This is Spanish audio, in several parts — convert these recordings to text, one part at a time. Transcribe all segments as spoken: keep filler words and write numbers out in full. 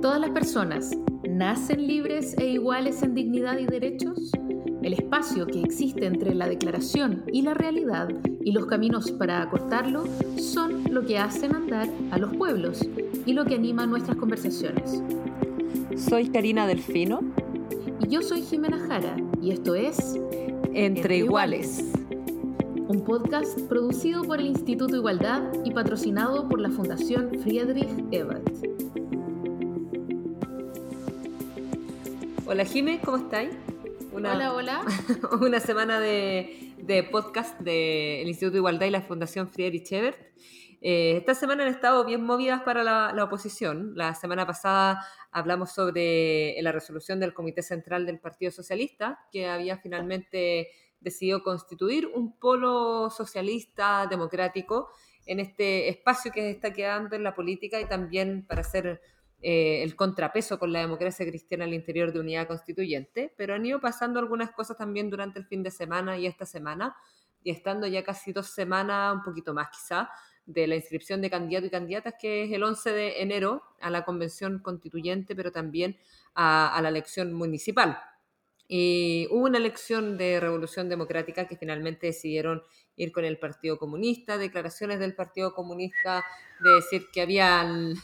Todas las personas nacen libres e iguales en dignidad y derechos. El espacio que existe entre la declaración y la realidad y los caminos para acortarlo son lo que hacen andar a los pueblos y lo que anima nuestras conversaciones. Soy Karina Delfino. Y yo soy Jimena Jara y esto es Entre, Entre Iguales. Iguales, un podcast producido por el Instituto Igualdad y patrocinado por la Fundación Friedrich Ebert. Hola Jimé, ¿cómo estáis? Una, hola, hola. Una semana de, de podcast del Instituto de Igualdad y la Fundación Friedrich Ebert. Eh, esta semana han estado bien movidas para la, la oposición. La semana pasada hablamos sobre la resolución del Comité Central del Partido Socialista, que había finalmente decidido constituir un polo socialista democrático en este espacio que está quedando en la política y también para ser Eh, el contrapeso con la democracia cristiana al interior de Unidad Constituyente, pero han ido pasando algunas cosas también durante el fin de semana y esta semana, y estando ya casi dos semanas, un poquito más quizá, de la inscripción de candidatos y candidatas, que es el once de enero a la convención constituyente, pero también a, a la elección municipal. Y hubo una elección de Revolución Democrática que finalmente decidieron ir con el Partido Comunista, declaraciones del Partido Comunista de decir que habían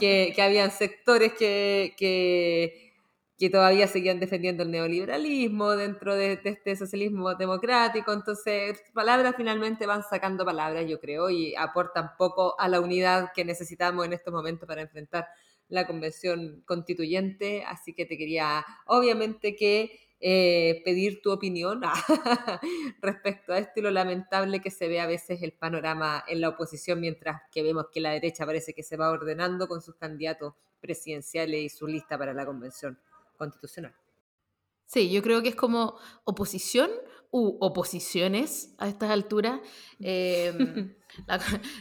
que, que habían sectores que, que, que todavía seguían defendiendo el neoliberalismo dentro de, de este socialismo democrático. Entonces, palabras finalmente van sacando palabras, yo creo, y aportan poco a la unidad que necesitamos en estos momentos para enfrentar la convención constituyente, así que te quería, obviamente, que eh, pedir tu opinión respecto a esto y lo lamentable que se ve a veces el panorama en la oposición, mientras que vemos que la derecha parece que se va ordenando con sus candidatos presidenciales y su lista para la convención constitucional. Sí, yo creo que es como oposición u oposiciones a estas alturas. Eh, la,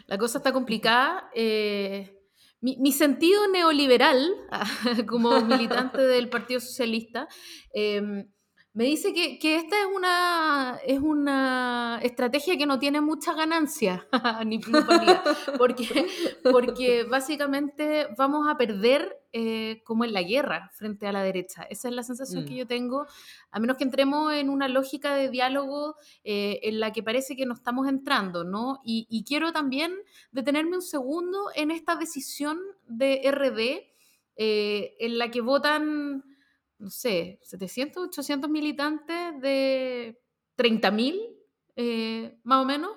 la cosa está complicada. Eh, Mi, mi sentido neoliberal, como militante del Partido Socialista, eh, me dice que, que esta es una, es una estrategia que no tiene mucha ganancia, ni plusvalía, porque, porque básicamente vamos a perder eh, como en la guerra frente a la derecha. Esa es la sensación mm. que yo tengo, a menos que entremos en una lógica de diálogo eh, en la que parece que no estamos entrando, ¿no? Y, y quiero también detenerme un segundo en esta decisión de R D eh, en la que votan, no sé, setecientos, ochocientos militantes de treinta mil, eh, más o menos.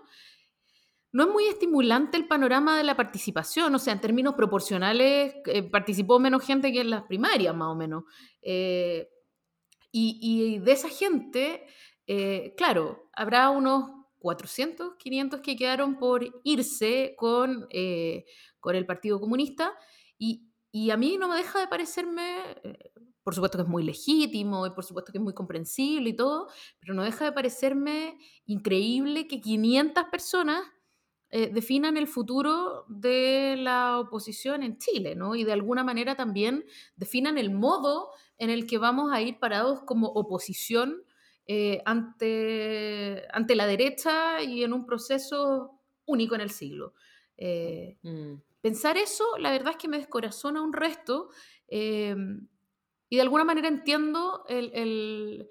No es muy estimulante el panorama de la participación, o sea, en términos proporcionales eh, participó menos gente que en las primarias, más o menos. Eh, y, y de esa gente, eh, claro, habrá unos cuatrocientos, quinientos que quedaron por irse con, eh, con el Partido Comunista, y, y a mí no me deja de parecerme... Eh, por supuesto que es muy legítimo y por supuesto que es muy comprensible y todo, pero no deja de parecerme increíble que quinientas personas eh, definan el futuro de la oposición en Chile, ¿no? Y de alguna manera también definan el modo en el que vamos a ir parados como oposición eh, ante, ante la derecha y en un proceso único en el siglo. Eh, mm. Pensar eso, la verdad es que me descorazona un resto. Eh, Y de alguna manera entiendo el, el,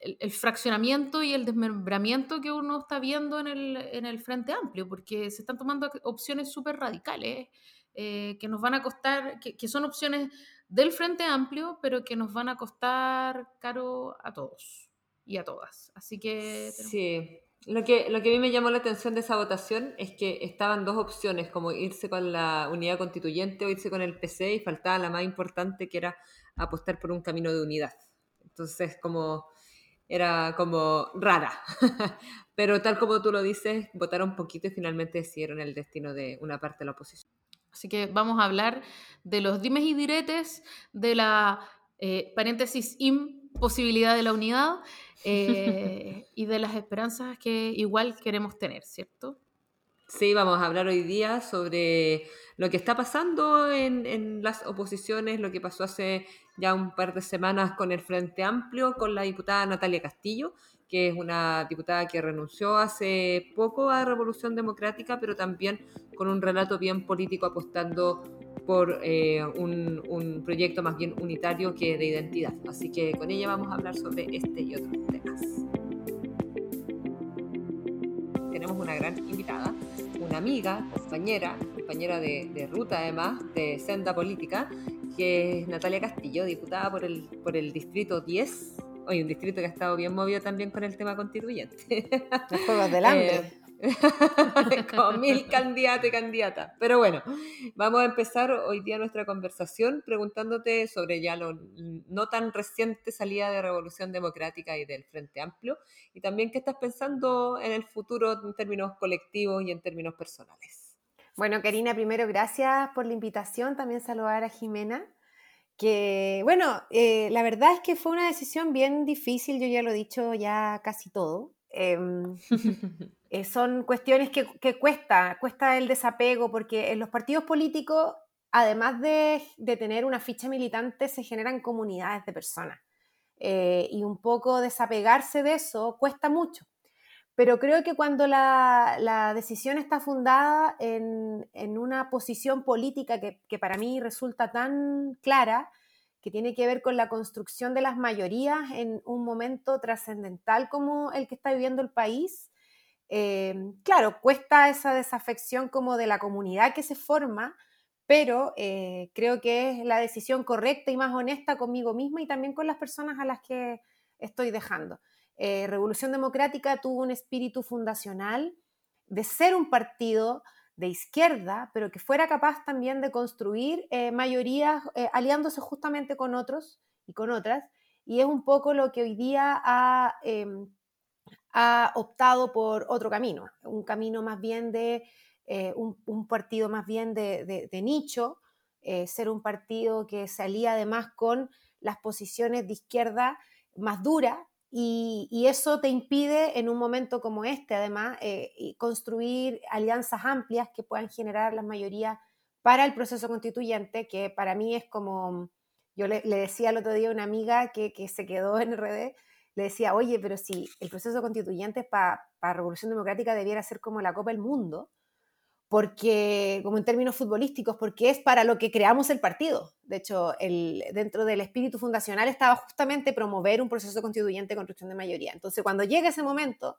el, el fraccionamiento y el desmembramiento que uno está viendo en el, en el Frente Amplio, porque se están tomando opciones súper radicales eh, que nos van a costar, que, que son opciones del Frente Amplio, pero que nos van a costar caro a todos y a todas. Así que... Tenemos... Sí, lo que, lo que a mí me llamó la atención de esa votación es que estaban dos opciones, como irse con la Unidad Constituyente o irse con el P C, y faltaba la más importante, que era apostar por un camino de unidad. Entonces, como era como rara. Pero tal como tú lo dices, votaron poquito y finalmente decidieron el destino de una parte de la oposición. Así que vamos a hablar de los dimes y diretes, de la eh, paréntesis imposibilidad de la unidad eh, y de las esperanzas que igual queremos tener, ¿cierto? Sí, vamos a hablar hoy día sobre lo que está pasando en, en las oposiciones, lo que pasó hace ya un par de semanas con el Frente Amplio, con la diputada Natalia Castillo, que es una diputada que renunció hace poco a Revolución Democrática, pero también con un relato bien político apostando por eh, un, un proyecto más bien unitario que de identidad. Así que con ella vamos a hablar sobre este y otros temas. Tenemos una gran invitada, una amiga, compañera, compañera de, de ruta además, de senda política, que es Natalia Castillo, diputada por el, por el Distrito diez. Hoy un distrito que ha estado bien movido también con el tema constituyente. Los juegos del hambre. Eh, con mil candidatos y candidatas. Pero bueno, vamos a empezar hoy día nuestra conversación preguntándote sobre ya lo no tan reciente salida de Revolución Democrática y del Frente Amplio, y también qué estás pensando en el futuro en términos colectivos y en términos personales. Bueno, Karina, primero gracias por la invitación, también saludar a Jimena, que bueno, eh, la verdad es que fue una decisión bien difícil, yo ya lo he dicho ya casi todo. Eh, eh, son cuestiones que, que cuesta, cuesta el desapego, porque en los partidos políticos, además de, de tener una ficha militante, se generan comunidades de personas, eh, y un poco desapegarse de eso cuesta mucho, pero creo que cuando la, la decisión está fundada en, en una posición política que, que para mí resulta tan clara, que tiene que ver con la construcción de las mayorías en un momento trascendental como el que está viviendo el país. Eh, claro, cuesta esa desafección como de la comunidad que se forma, pero eh, creo que es la decisión correcta y más honesta conmigo misma y también con las personas a las que estoy dejando. Eh, Revolución Democrática tuvo un espíritu fundacional de ser un partido de izquierda, pero que fuera capaz también de construir eh, mayorías eh, aliándose justamente con otros y con otras, y es un poco lo que hoy día ha, eh, ha optado por otro camino, un camino más bien de, eh, un, un partido más bien de, de, de nicho, eh, ser un partido que se alía además con las posiciones de izquierda más duras, Y, y eso te impide en un momento como este además eh, construir alianzas amplias que puedan generar las mayorías para el proceso constituyente, que para mí es como, yo le, le decía el otro día a una amiga que, que se quedó en R D, le decía, oye, pero si el proceso constituyente para pa Revolución Democrática debiera ser como la Copa del Mundo, porque, como en términos futbolísticos, porque es para lo que creamos el partido. De hecho, el, dentro del espíritu fundacional estaba justamente promover un proceso constituyente de construcción de mayoría. Entonces, cuando llega ese momento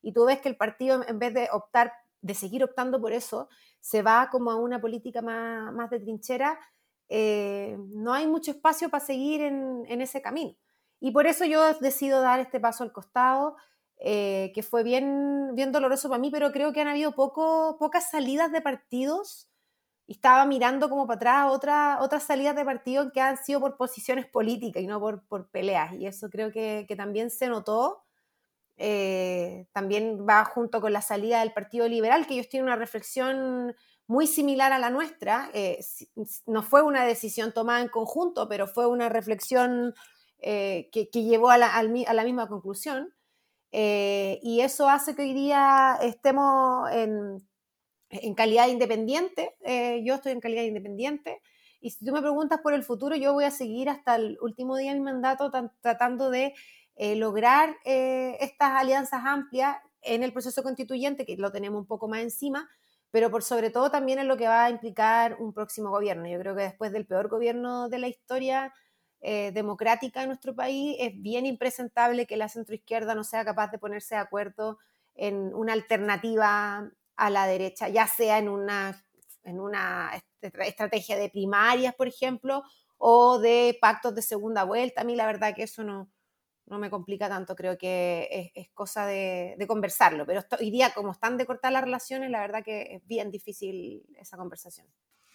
y tú ves que el partido, en vez de optar, de seguir optando por eso, se va como a una política más, más de trinchera, eh, no hay mucho espacio para seguir en, en ese camino. Y por eso yo decido dar este paso al costado, Eh, que fue bien, bien doloroso para mí, pero creo que han habido poco, pocas salidas de partidos, y estaba mirando como para atrás otra, otras salidas de partidos que han sido por posiciones políticas y no por, por peleas, y eso creo que, que también se notó. Eh, también va junto con la salida del Partido Liberal, que ellos tienen una reflexión muy similar a la nuestra. Eh, no fue una decisión tomada en conjunto, pero fue una reflexión eh, que, que llevó a la, a la misma conclusión. Eh, y eso hace que hoy día estemos en, en calidad independiente, eh, yo estoy en calidad independiente, y si tú me preguntas por el futuro, yo voy a seguir hasta el último día de mi mandato tan, tratando de eh, lograr eh, estas alianzas amplias en el proceso constituyente, que lo tenemos un poco más encima, pero por sobre todo también en lo que va a implicar un próximo gobierno. Yo creo que después del peor gobierno de la historia Eh, democrática en nuestro país, es bien impresentable que la centroizquierda no sea capaz de ponerse de acuerdo en una alternativa a la derecha, ya sea en una, en una estrategia de primarias, por ejemplo, o de pactos de segunda vuelta. A mí la verdad que eso no, no me complica tanto, creo que es, es cosa de, de conversarlo, pero esto, hoy día como están de cortar las relaciones, la verdad que es bien difícil esa conversación.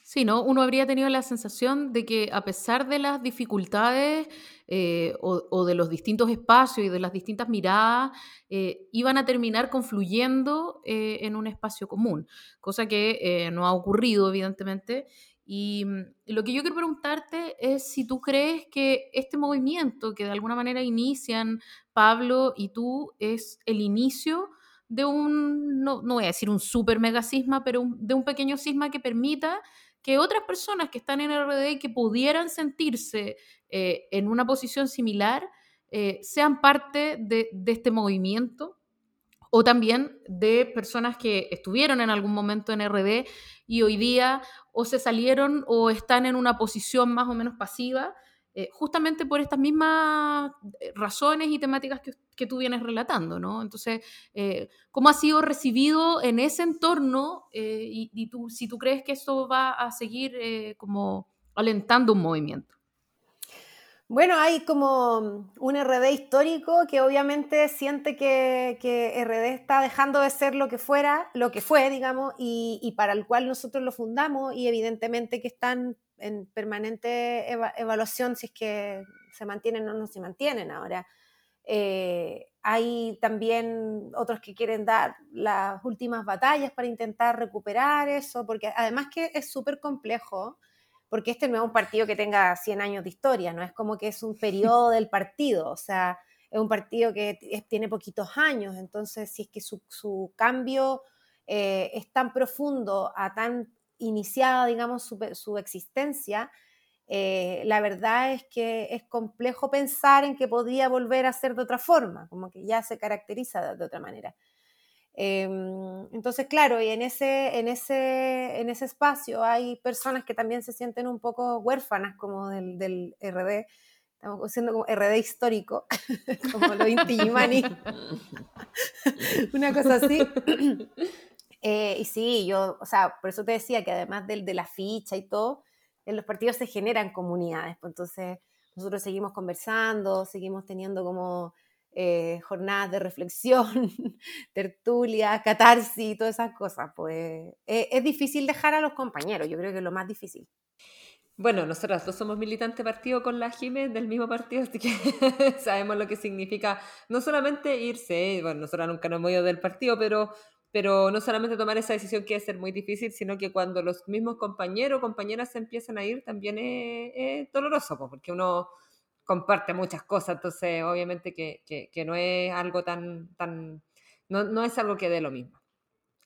Sí, ¿no? Uno habría tenido la sensación de que a pesar de las dificultades eh, o, o de los distintos espacios y de las distintas miradas, eh, iban a terminar confluyendo eh, en un espacio común, cosa que eh, no ha ocurrido, evidentemente. Y, y lo que yo quiero preguntarte es si tú crees que este movimiento que de alguna manera inician Pablo y tú es el inicio de un, no, no voy a decir un super mega cisma, pero un, de un pequeño cisma que permita que otras personas que están en R D y que pudieran sentirse eh, en una posición similar, eh, sean parte de, de este movimiento, o también de personas que estuvieron en algún momento en R D y hoy día o se salieron o están en una posición más o menos pasiva, eh, justamente por estas mismas razones y temáticas que, que tú vienes relatando, ¿no? Entonces, eh, ¿cómo ha sido recibido en ese entorno? Eh, y y tú, si tú crees que eso va a seguir eh, como alentando un movimiento. Bueno, hay como un R D histórico que obviamente siente que, que R D está dejando de ser lo que fuera, lo que fue, digamos, y, y para el cual nosotros lo fundamos, y evidentemente que están en permanente eva- evaluación si es que se mantienen o no se mantienen ahora. Eh, hay también otros que quieren dar las últimas batallas para intentar recuperar eso, porque además que es súper complejo, porque este no es un partido que tenga cien años de historia, no es como que es un periodo del partido, o sea, es un partido que t- tiene poquitos años, entonces si es que su, su cambio eh, es tan profundo, a tan iniciada, digamos, su, su existencia, eh, la verdad es que es complejo pensar en que podría volver a ser de otra forma, como que ya se caracteriza de, de otra manera. Entonces, claro, y en ese, en ese, en ese espacio hay personas que también se sienten un poco huérfanas como del, del R D, estamos siendo como R D histórico, como los Inti Illimani, una cosa así. eh, y sí, yo, o sea, por eso te decía que además del, de la ficha y todo, en los partidos se generan comunidades, pues entonces nosotros seguimos conversando, seguimos teniendo como... Eh, jornadas de reflexión, tertulia, catarsis, todas esas cosas, pues eh, es difícil dejar a los compañeros, yo creo que es lo más difícil. Bueno, nosotras dos somos militantes partido con la Jiménez del mismo partido, así que sabemos lo que significa no solamente irse, eh, bueno, nosotras nunca nos hemos ido del partido, pero, pero no solamente tomar esa decisión que debe ser muy difícil, sino que cuando los mismos compañeros o compañeras se empiezan a ir también es, es doloroso, pues, porque uno... comparte muchas cosas, entonces obviamente que, que, que no es algo tan, tan no, no es algo que dé lo mismo.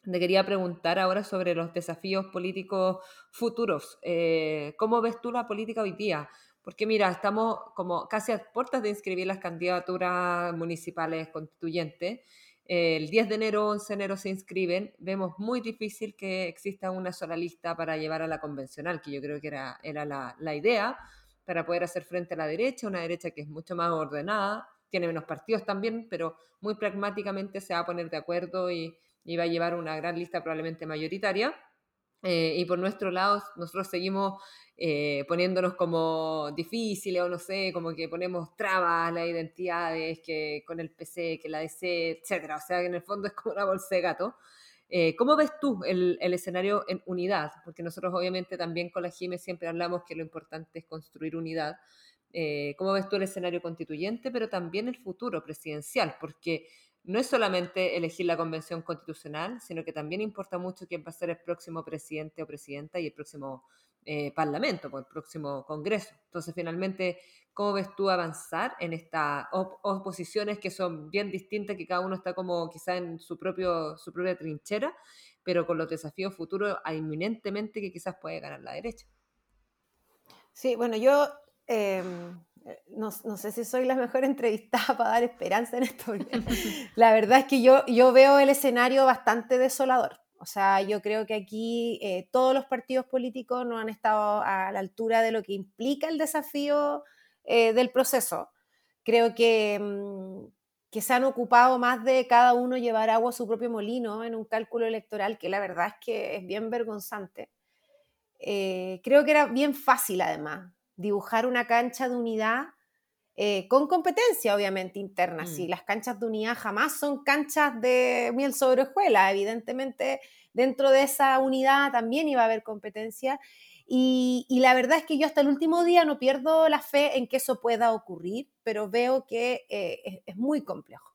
Te quería preguntar ahora sobre los desafíos políticos futuros. Eh, ¿cómo ves tú la política hoy día? Porque mira, estamos como casi a puertas de inscribir las candidaturas municipales constituyentes. Eh, el diez de enero, once de enero se inscriben. Vemos muy difícil que exista una sola lista para llevar a la convencional, que yo creo que era, era la, la idea, para poder hacer frente a la derecha, una derecha que es mucho más ordenada, tiene menos partidos también, pero muy pragmáticamente se va a poner de acuerdo y, y va a llevar una gran lista probablemente mayoritaria. Eh, y por nuestro lado, nosotros seguimos eh, poniéndonos como difíciles o no sé, como que ponemos trabas a las identidades, que con el P C, que la D C, etcétera. O sea, que en el fondo es como una bolsa de gato. Eh, ¿Cómo ves tú el, el escenario en unidad? Porque nosotros obviamente también con la Jimé siempre hablamos que lo importante es construir unidad. Eh, ¿Cómo ves tú el escenario constituyente, pero también el futuro presidencial? Porque no es solamente elegir la convención constitucional, sino que también importa mucho quién va a ser el próximo presidente o presidenta y el próximo eh, parlamento, o el próximo congreso. Entonces, finalmente, ¿cómo ves tú avanzar en estas op- oposiciones que son bien distintas, que cada uno está como quizá en su, propio, su propia trinchera, pero con los desafíos futuros inminentemente que quizás puede ganar la derecha? Sí, bueno, yo eh, no, no sé si soy la mejor entrevistada para dar esperanza en esto. La verdad es que yo, yo veo el escenario bastante desolador. O sea, yo creo que aquí eh, todos los partidos políticos no han estado a la altura de lo que implica el desafío Eh, del proceso. Creo que, mmm, que se han ocupado más de cada uno llevar agua a su propio molino en un cálculo electoral que la verdad es que es bien vergonzante. Eh, creo que era bien fácil además dibujar una cancha de unidad eh, con competencia obviamente interna. Mm. Sí, las canchas de unidad jamás son canchas de miel sobre hojuelas, evidentemente dentro de esa unidad también iba a haber competencia. Y, y la verdad es que yo hasta el último día no pierdo la fe en que eso pueda ocurrir, pero veo que eh, es, es muy complejo.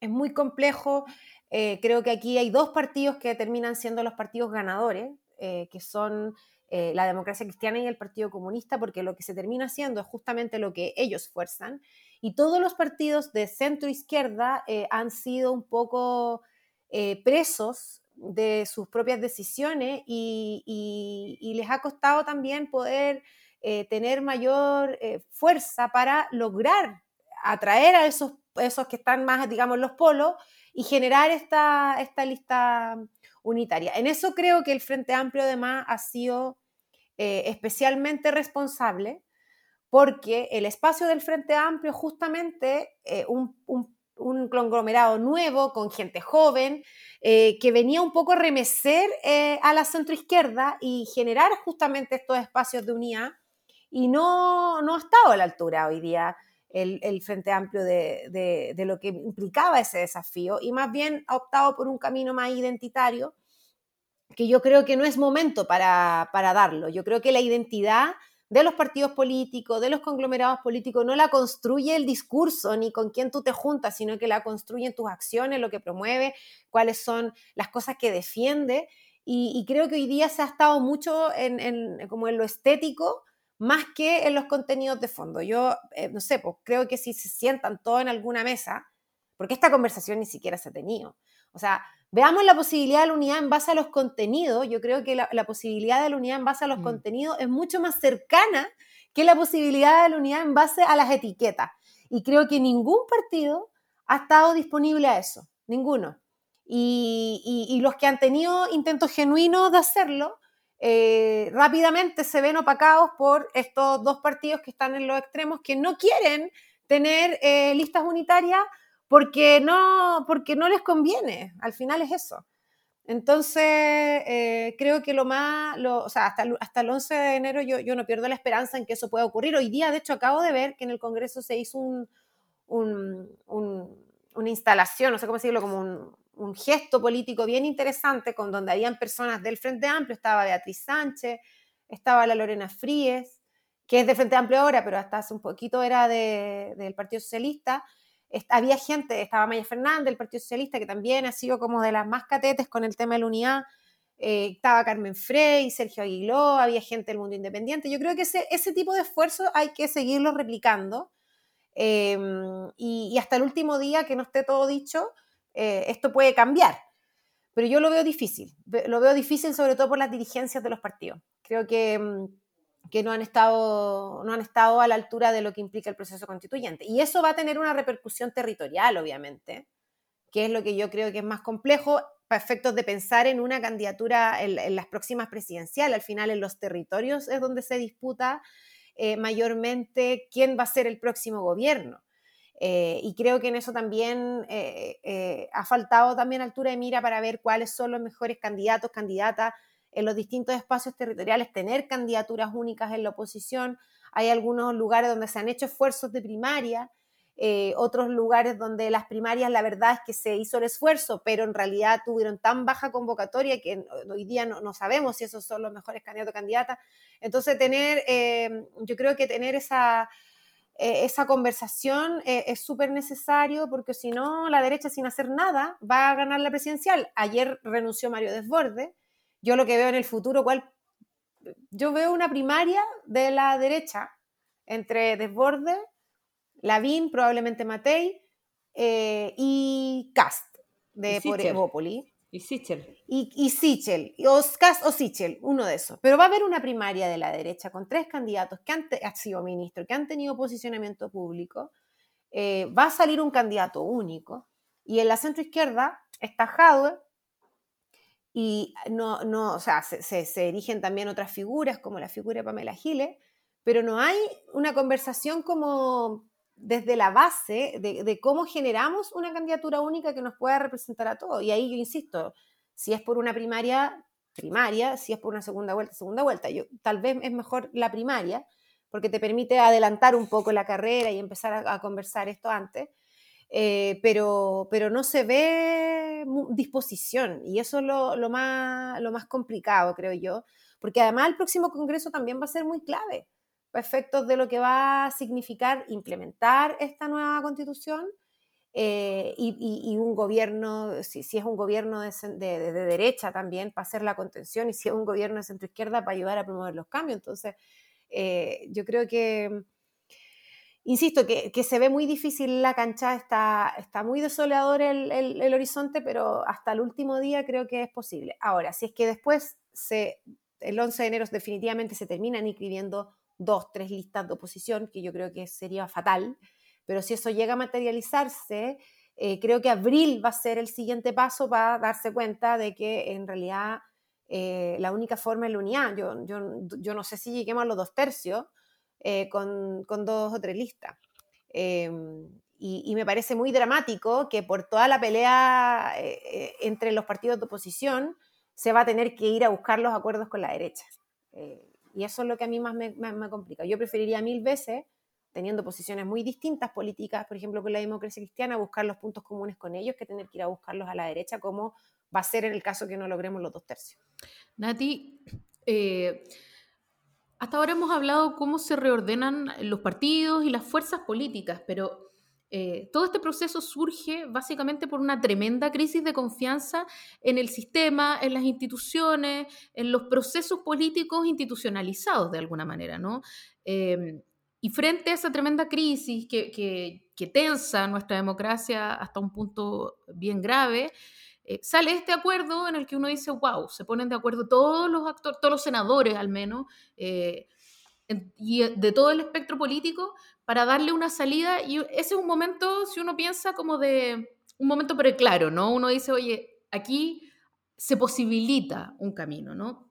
Es muy complejo. Eh, creo que aquí hay dos partidos que terminan siendo los partidos ganadores, eh, que son eh, la Democracia Cristiana y el Partido Comunista, porque lo que se termina haciendo es justamente lo que ellos fuerzan. Y todos los partidos de centro-izquierda eh, han sido un poco eh, presos de sus propias decisiones y, y, y les ha costado también poder eh, tener mayor eh, fuerza para lograr atraer a esos, esos que están más, digamos, los polos y generar esta, esta lista unitaria. En eso creo que el Frente Amplio además ha sido eh, especialmente responsable, porque el espacio del Frente Amplio justamente eh, un, un, un conglomerado nuevo con gente joven eh, que venía un poco a remecer eh, a la centroizquierda y generar justamente estos espacios de unidad, y no, no ha estado a la altura hoy día el, el Frente Amplio de, de, de lo que implicaba ese desafío, y más bien ha optado por un camino más identitario, que yo creo que no es momento para, para darlo. Yo creo que la identidad de los partidos políticos, de los conglomerados políticos, no la construye el discurso ni con quién tú te juntas, sino que la construyen tus acciones, lo que promueve, cuáles son las cosas que defiende, y, y creo que hoy día se ha estado mucho en, en, como en lo estético más que en los contenidos de fondo. Yo, eh, no sé, pues creo que si se sientan todos en alguna mesa, porque esta conversación ni siquiera se ha tenido, o sea, veamos la posibilidad de la unidad en base a los contenidos. Yo creo que la, la posibilidad de la unidad en base a los mm. contenidos es mucho más cercana que la posibilidad de la unidad en base a las etiquetas. Y creo que ningún partido ha estado disponible a eso, ninguno. Y, y, y los que han tenido intentos genuinos de hacerlo, eh, rápidamente se ven opacados por estos dos partidos que están en los extremos, que no quieren tener eh, listas unitarias, porque no, porque no les conviene, al final es eso. Entonces, eh, creo que lo más, lo, o sea, hasta el, hasta el once de enero yo, yo no pierdo la esperanza en que eso pueda ocurrir. Hoy día, de hecho, acabo de ver que en el Congreso se hizo un, un, un, una instalación, no sé cómo decirlo, como un, un gesto político bien interesante, con donde habían personas del Frente Amplio, estaba Beatriz Sánchez, estaba la Lorena Fríes, que es de Frente Amplio ahora, pero hasta hace un poquito era de, del Partido Socialista. Había gente, estaba Maya Fernández del Partido Socialista, que también ha sido como de las más catetes con el tema de la unidad, eh, estaba Carmen Frey, Sergio Aguiló, había gente del mundo independiente. Yo creo que ese, ese tipo de esfuerzos hay que seguirlos replicando, eh, y, y hasta el último día que no esté todo dicho, eh, esto puede cambiar, pero yo lo veo difícil, lo veo difícil sobre todo por las dirigencias de los partidos. Creo que... que no han estado, no han estado a la altura de lo que implica el proceso constituyente. Y eso va a tener una repercusión territorial, obviamente, que es lo que yo creo que es más complejo para efectos de pensar en una candidatura en, en las próximas presidenciales. Al final, en los territorios es donde se disputa eh, mayormente quién va a ser el próximo gobierno. Eh, y creo que en eso también eh, eh, ha faltado también altura de mira para ver cuáles son los mejores candidatos, candidatas, en los distintos espacios territoriales, tener candidaturas únicas en la oposición. Hay algunos lugares donde se han hecho esfuerzos de primaria, eh, otros lugares donde las primarias, la verdad es que se hizo el esfuerzo, pero en realidad tuvieron tan baja convocatoria que hoy día no, no sabemos si esos son los mejores candidatos o candidatas. Entonces, tener, eh, yo creo que tener esa, eh, esa conversación eh, es súper necesario, porque si no, la derecha sin hacer nada va a ganar la presidencial. Ayer renunció Mario Desbordes. Yo lo que veo en el futuro, ¿cuál? Yo veo una primaria de la derecha entre Desbordes, Lavín, probablemente Matei, eh, y Cast de Evópolis. Y Sichel. Y, y Sichel. O Cast o Sichel, uno de esos. Pero va a haber una primaria de la derecha con tres candidatos que han, te, han sido ministros, que han tenido posicionamiento público. Eh, va a salir un candidato único. Y en la centroizquierda está Jadwe. Y no, no, o sea, se, se, se erigen también otras figuras, como la figura de Pamela Jiles, pero no hay una conversación como desde la base de, de cómo generamos una candidatura única que nos pueda representar a todos. Y ahí yo insisto, si es por una primaria, primaria, si es por una segunda vuelta, segunda vuelta. Yo, tal vez es mejor la primaria, porque te permite adelantar un poco la carrera y empezar a, a conversar esto antes. Eh, pero, pero no se ve disposición, y eso es lo, lo, más, lo más complicado, creo yo, porque además el próximo Congreso también va a ser muy clave para efectos de lo que va a significar implementar esta nueva Constitución, eh, y, y, y un gobierno, si, si es un gobierno de, de, de derecha también para hacer la contención, y si es un gobierno de centroizquierda para ayudar a promover los cambios. Entonces, eh, yo creo que Insisto, que, que se ve muy difícil la cancha, está, está muy desolador el, el, el horizonte, pero hasta el último día creo que es posible. Ahora, si es que después, se, el once de enero definitivamente se terminan inscribiendo dos, tres listas de oposición, que yo creo que sería fatal, pero si eso llega a materializarse, Eh, creo que abril va a ser el siguiente paso para darse cuenta de que en realidad eh, la única forma es la unidad. Yo, yo, yo no sé si lleguemos a los dos tercios eh, con, con dos o tres listas. Eh, y, y me parece muy dramático que por toda la pelea eh, entre los partidos de oposición se va a tener que ir a buscar los acuerdos con la derecha. Eh, y eso es lo que a mí más me, más me complica. Yo preferiría mil veces, teniendo posiciones muy distintas políticas, por ejemplo, con la Democracia Cristiana, buscar los puntos comunes con ellos que tener que ir a buscarlos a la derecha, como va a ser en el caso que no logremos los dos tercios. Nati, eh, hasta ahora hemos hablado cómo se reordenan los partidos y las fuerzas políticas, pero eh, todo este proceso surge básicamente por una tremenda crisis de confianza en el sistema, en las instituciones, en los procesos políticos institucionalizados de alguna manera, ¿no? Eh, Y frente a esa tremenda crisis que, que, que tensa nuestra democracia hasta un punto bien grave, eh, sale este acuerdo en el que uno dice, wow, se ponen de acuerdo todos los actores, todos los senadores al menos, eh, en, y de todo el espectro político para darle una salida. Y ese es un momento, si uno piensa, como de un momento preclaro, ¿no? Uno dice, oye, aquí se posibilita un camino, ¿no?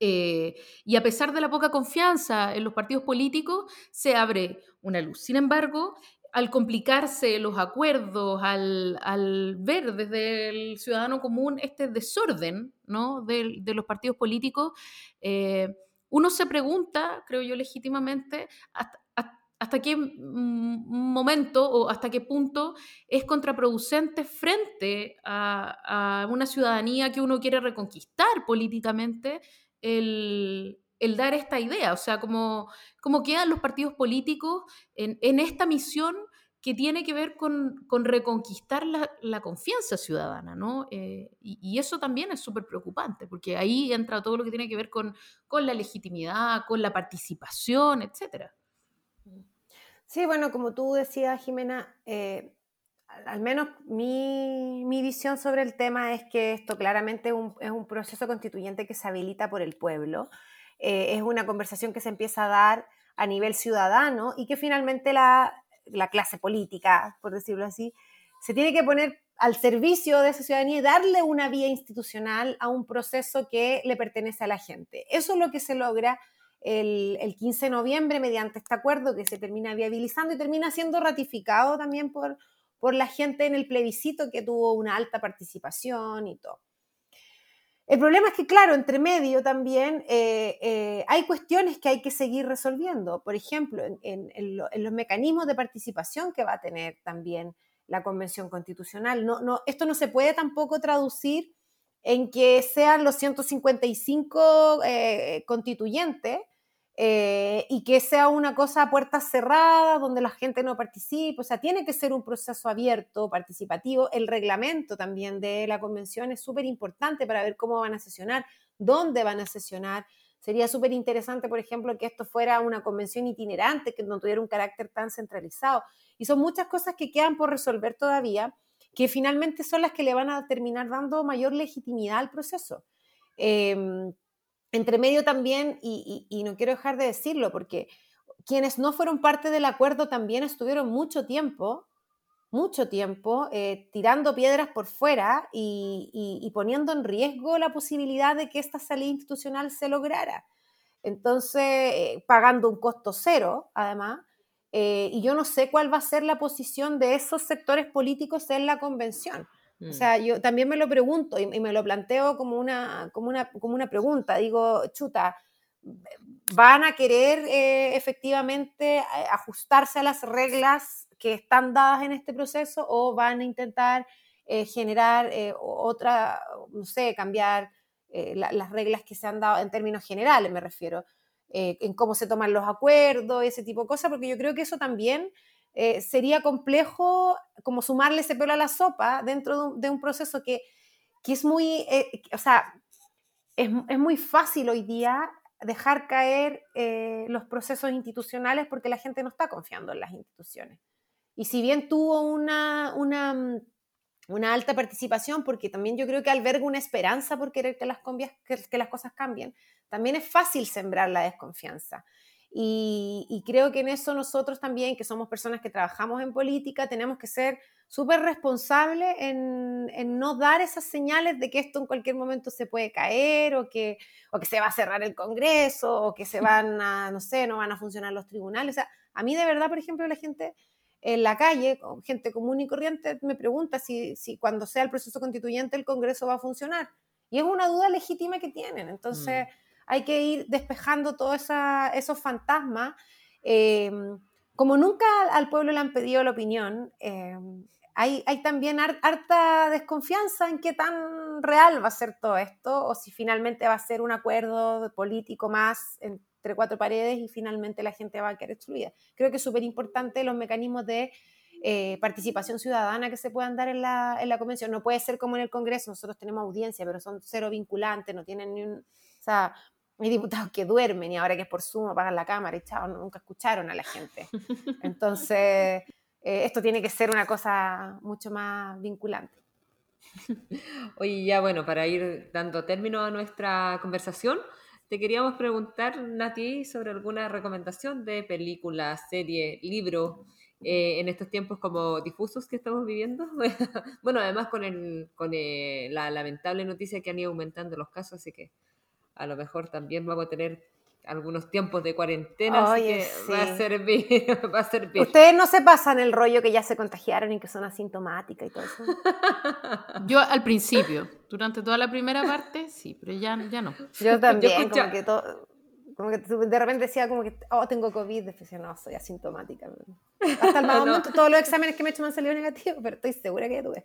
Eh, y a pesar de la poca confianza en los partidos políticos, se abre una luz. Sin embargo, al complicarse los acuerdos, al, al ver desde el ciudadano común este desorden, ¿no?, de, de los partidos políticos, eh, uno se pregunta, creo yo legítimamente, hasta, hasta qué momento o hasta qué punto es contraproducente frente a, a una ciudadanía que uno quiere reconquistar políticamente, El, el dar esta idea, o sea, cómo, cómo quedan los partidos políticos en, en esta misión que tiene que ver con, con reconquistar la, la confianza ciudadana, ¿no? Eh, y, y eso también es súper preocupante, porque ahí entra todo lo que tiene que ver con, con la legitimidad, con la participación, etcétera. Sí, bueno, como tú decías, Jimena, eh, al menos mi, mi visión sobre el tema es que esto claramente un, es un proceso constituyente que se habilita por el pueblo, eh, es una conversación que se empieza a dar a nivel ciudadano y que finalmente la, la clase política, por decirlo así, se tiene que poner al servicio de esa ciudadanía y darle una vía institucional a un proceso que le pertenece a la gente. Eso es lo que se logra El, el quince de noviembre mediante este acuerdo que se termina viabilizando y termina siendo ratificado también por por la gente en el plebiscito, que tuvo una alta participación y todo. El problema es que, claro, entre medio también eh, eh, hay cuestiones que hay que seguir resolviendo. Por ejemplo, en, en, en, lo, en los mecanismos de participación que va a tener también la Convención Constitucional. No, no, esto no se puede tampoco traducir en que sean los ciento cincuenta y cinco eh, constituyentes Eh, y que sea una cosa a puertas cerradas donde la gente no participe. O sea, tiene que ser un proceso abierto, participativo. El reglamento también de la convención es súper importante para ver cómo van a sesionar, dónde van a sesionar. Sería súper interesante, por ejemplo, que esto fuera una convención itinerante, que no tuviera un carácter tan centralizado. Y son muchas cosas que quedan por resolver todavía, que finalmente son las que le van a terminar dando mayor legitimidad al proceso. Eh, Entre medio también, y, y, y no quiero dejar de decirlo, porque quienes no fueron parte del acuerdo también estuvieron mucho tiempo, mucho tiempo, eh, tirando piedras por fuera y, y, y poniendo en riesgo la posibilidad de que esta salida institucional se lograra. Entonces, eh, pagando un costo cero, además, eh, y yo no sé cuál va a ser la posición de esos sectores políticos en la convención. O sea, yo también me lo pregunto y, y me lo planteo como una, como una, como una pregunta. Digo, chuta, ¿van a querer eh, efectivamente ajustarse a las reglas que están dadas en este proceso o van a intentar eh, generar eh, otra, no sé, cambiar eh, la, las reglas que se han dado en términos generales, me refiero, eh, en cómo se toman los acuerdos y ese tipo de cosas? Porque yo creo que eso también... Eh, sería complejo como sumarle ese pelo a la sopa dentro de un, de un proceso que, que es muy, eh, o sea, es, es muy fácil hoy día dejar caer eh, los procesos institucionales porque la gente no está confiando en las instituciones. Y si bien tuvo una, una, una alta participación, porque también yo creo que alberga una esperanza por querer que las, que, que las cosas cambien, también es fácil sembrar la desconfianza. Y, y creo que en eso nosotros también, que somos personas que trabajamos en política, tenemos que ser súper responsables en, en no dar esas señales de que esto en cualquier momento se puede caer, o que, o que se va a cerrar el Congreso, o que se van a, no sé, no van a funcionar los tribunales. O sea, a mí de verdad, por ejemplo, la gente en la calle, gente común y corriente, me pregunta si, si cuando sea el proceso constituyente el Congreso va a funcionar. Y es una duda legítima que tienen. Entonces... Mm. Hay que ir despejando todos esos fantasmas. Eh, como nunca al pueblo le han pedido la opinión, eh, hay, hay también harta desconfianza en qué tan real va a ser todo esto, o si finalmente va a ser un acuerdo político más entre cuatro paredes y finalmente la gente va a quedar excluida. Creo que es súper importante los mecanismos de eh, participación ciudadana que se puedan dar en la, en la convención. No puede ser como en el Congreso, nosotros tenemos audiencia, pero son cero vinculantes, no tienen ni un... O sea, hay diputados que duermen y ahora que es por Zoom apagan la cámara y chao, nunca escucharon a la gente. Entonces, eh, esto tiene que ser una cosa mucho más vinculante. Oye, ya bueno, para ir dando término a nuestra conversación, te queríamos preguntar, Nati, sobre alguna recomendación de película, serie, libro, eh, en estos tiempos como difusos que estamos viviendo. Bueno, además con, el, con el, la lamentable noticia que han ido aumentando los casos, así que a lo mejor también vamos a tener algunos tiempos de cuarentena. Oye, así que sí. va a servir, va a servir. Ustedes no se pasan el rollo que ya se contagiaron y que son asintomáticas y todo eso. Yo al principio, durante toda la primera parte, sí, pero ya, ya no. Yo también, Yo como que todo... Como que de repente decía como que, oh, tengo COVID, después decía, no, soy asintomática. Hasta el momento no. Todos los exámenes que me he hecho me han salido negativos, pero estoy segura que ya tuve.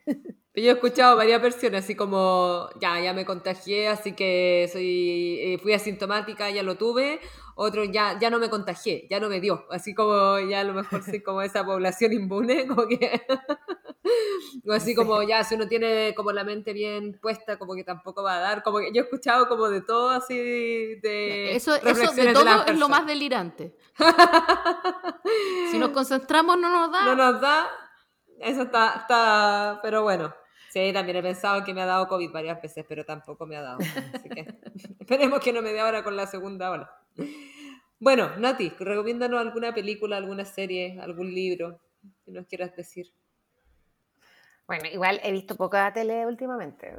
Yo he escuchado varias versiones, así como, ya, ya me contagié, así que soy eh, fui asintomática, ya lo tuve. Otro, ya, ya no me contagié, ya no me dio. Así como, ya a lo mejor soy como esa población inmune, como que... O así como, ya, si uno tiene como la mente bien puesta, como que tampoco va a dar, como que yo he escuchado como de todo, así de eso, reflexiones eso de todo de las es lo más delirante. Si nos concentramos no nos da. No nos da, eso está, está, pero bueno. Sí, también he pensado que me ha dado COVID varias veces, pero tampoco me ha dado. Así que esperemos que no me dé ahora con la segunda ola. Bueno, Nati, recomiéndanos alguna película, alguna serie, algún libro que nos quieras decir. Bueno, igual he visto poca tele últimamente,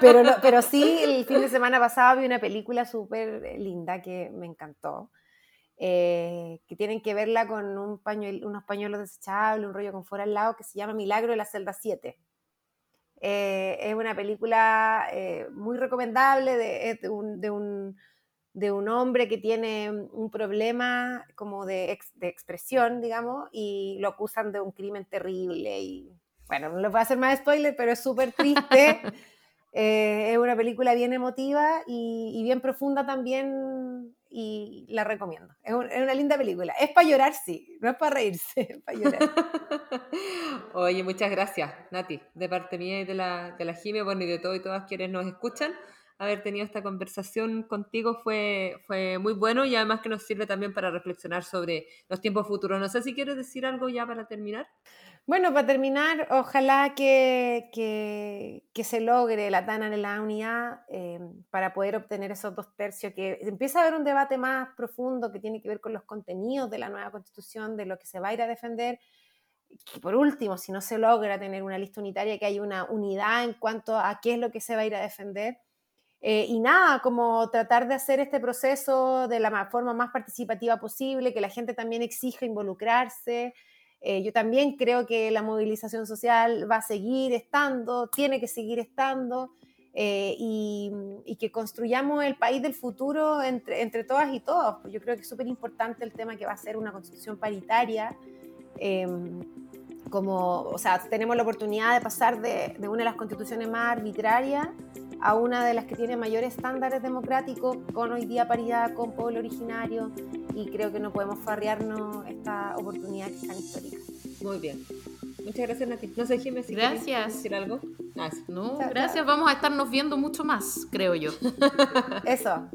pero, no, pero sí, el fin de semana pasado vi una película súper linda que me encantó, eh, que tienen que verla con un pañuelo, unos pañuelos desechables, un rollo con fuera al lado, que se llama Milagro de la Celda siete. Eh, es una película eh, muy recomendable de, de, un, de, un, de un hombre que tiene un problema como de, ex, de expresión, digamos, y lo acusan de un crimen terrible y, bueno, no les voy a hacer más spoiler, pero es súper triste. eh, es una película bien emotiva y, y bien profunda también, y la recomiendo. Es, un, es una linda película. Es para llorar, sí, no es para reírse, es para llorar. Oye, muchas gracias, Nati, de parte mía y de la, de la Jime, bueno, y de todos y todas quienes nos escuchan. Haber tenido esta conversación contigo fue, fue muy bueno y además que nos sirve también para reflexionar sobre los tiempos futuros. No sé si quieres decir algo ya para terminar. Bueno, para terminar, ojalá que, que, que se logre la tan anhelada unidad eh, para poder obtener esos dos tercios, que empieza a haber un debate más profundo que tiene que ver con los contenidos de la nueva Constitución, de lo que se va a ir a defender, que por último, si no se logra tener una lista unitaria, que haya una unidad en cuanto a qué es lo que se va a ir a defender. Eh, y nada, como tratar de hacer este proceso de la forma más participativa posible, que la gente también exija involucrarse. Eh, yo también creo que la movilización social va a seguir estando, tiene que seguir estando, eh, y, y que construyamos el país del futuro entre, entre todas y todos. Yo creo que es súper importante el tema que va a ser una constitución paritaria. Eh, como, o sea, tenemos la oportunidad de pasar de, de una de las constituciones más arbitrarias a una de las que tiene mayores estándares democráticos, con hoy día paridad, con pueblo originario, y creo que no podemos farrearnos esta oportunidad que es tan histórica. Muy bien. Muchas gracias, Nati. No sé, Jimé, si gracias. Quieres decir algo. Gracias. No, gracias. Vamos a estarnos viendo mucho más, creo yo. Eso.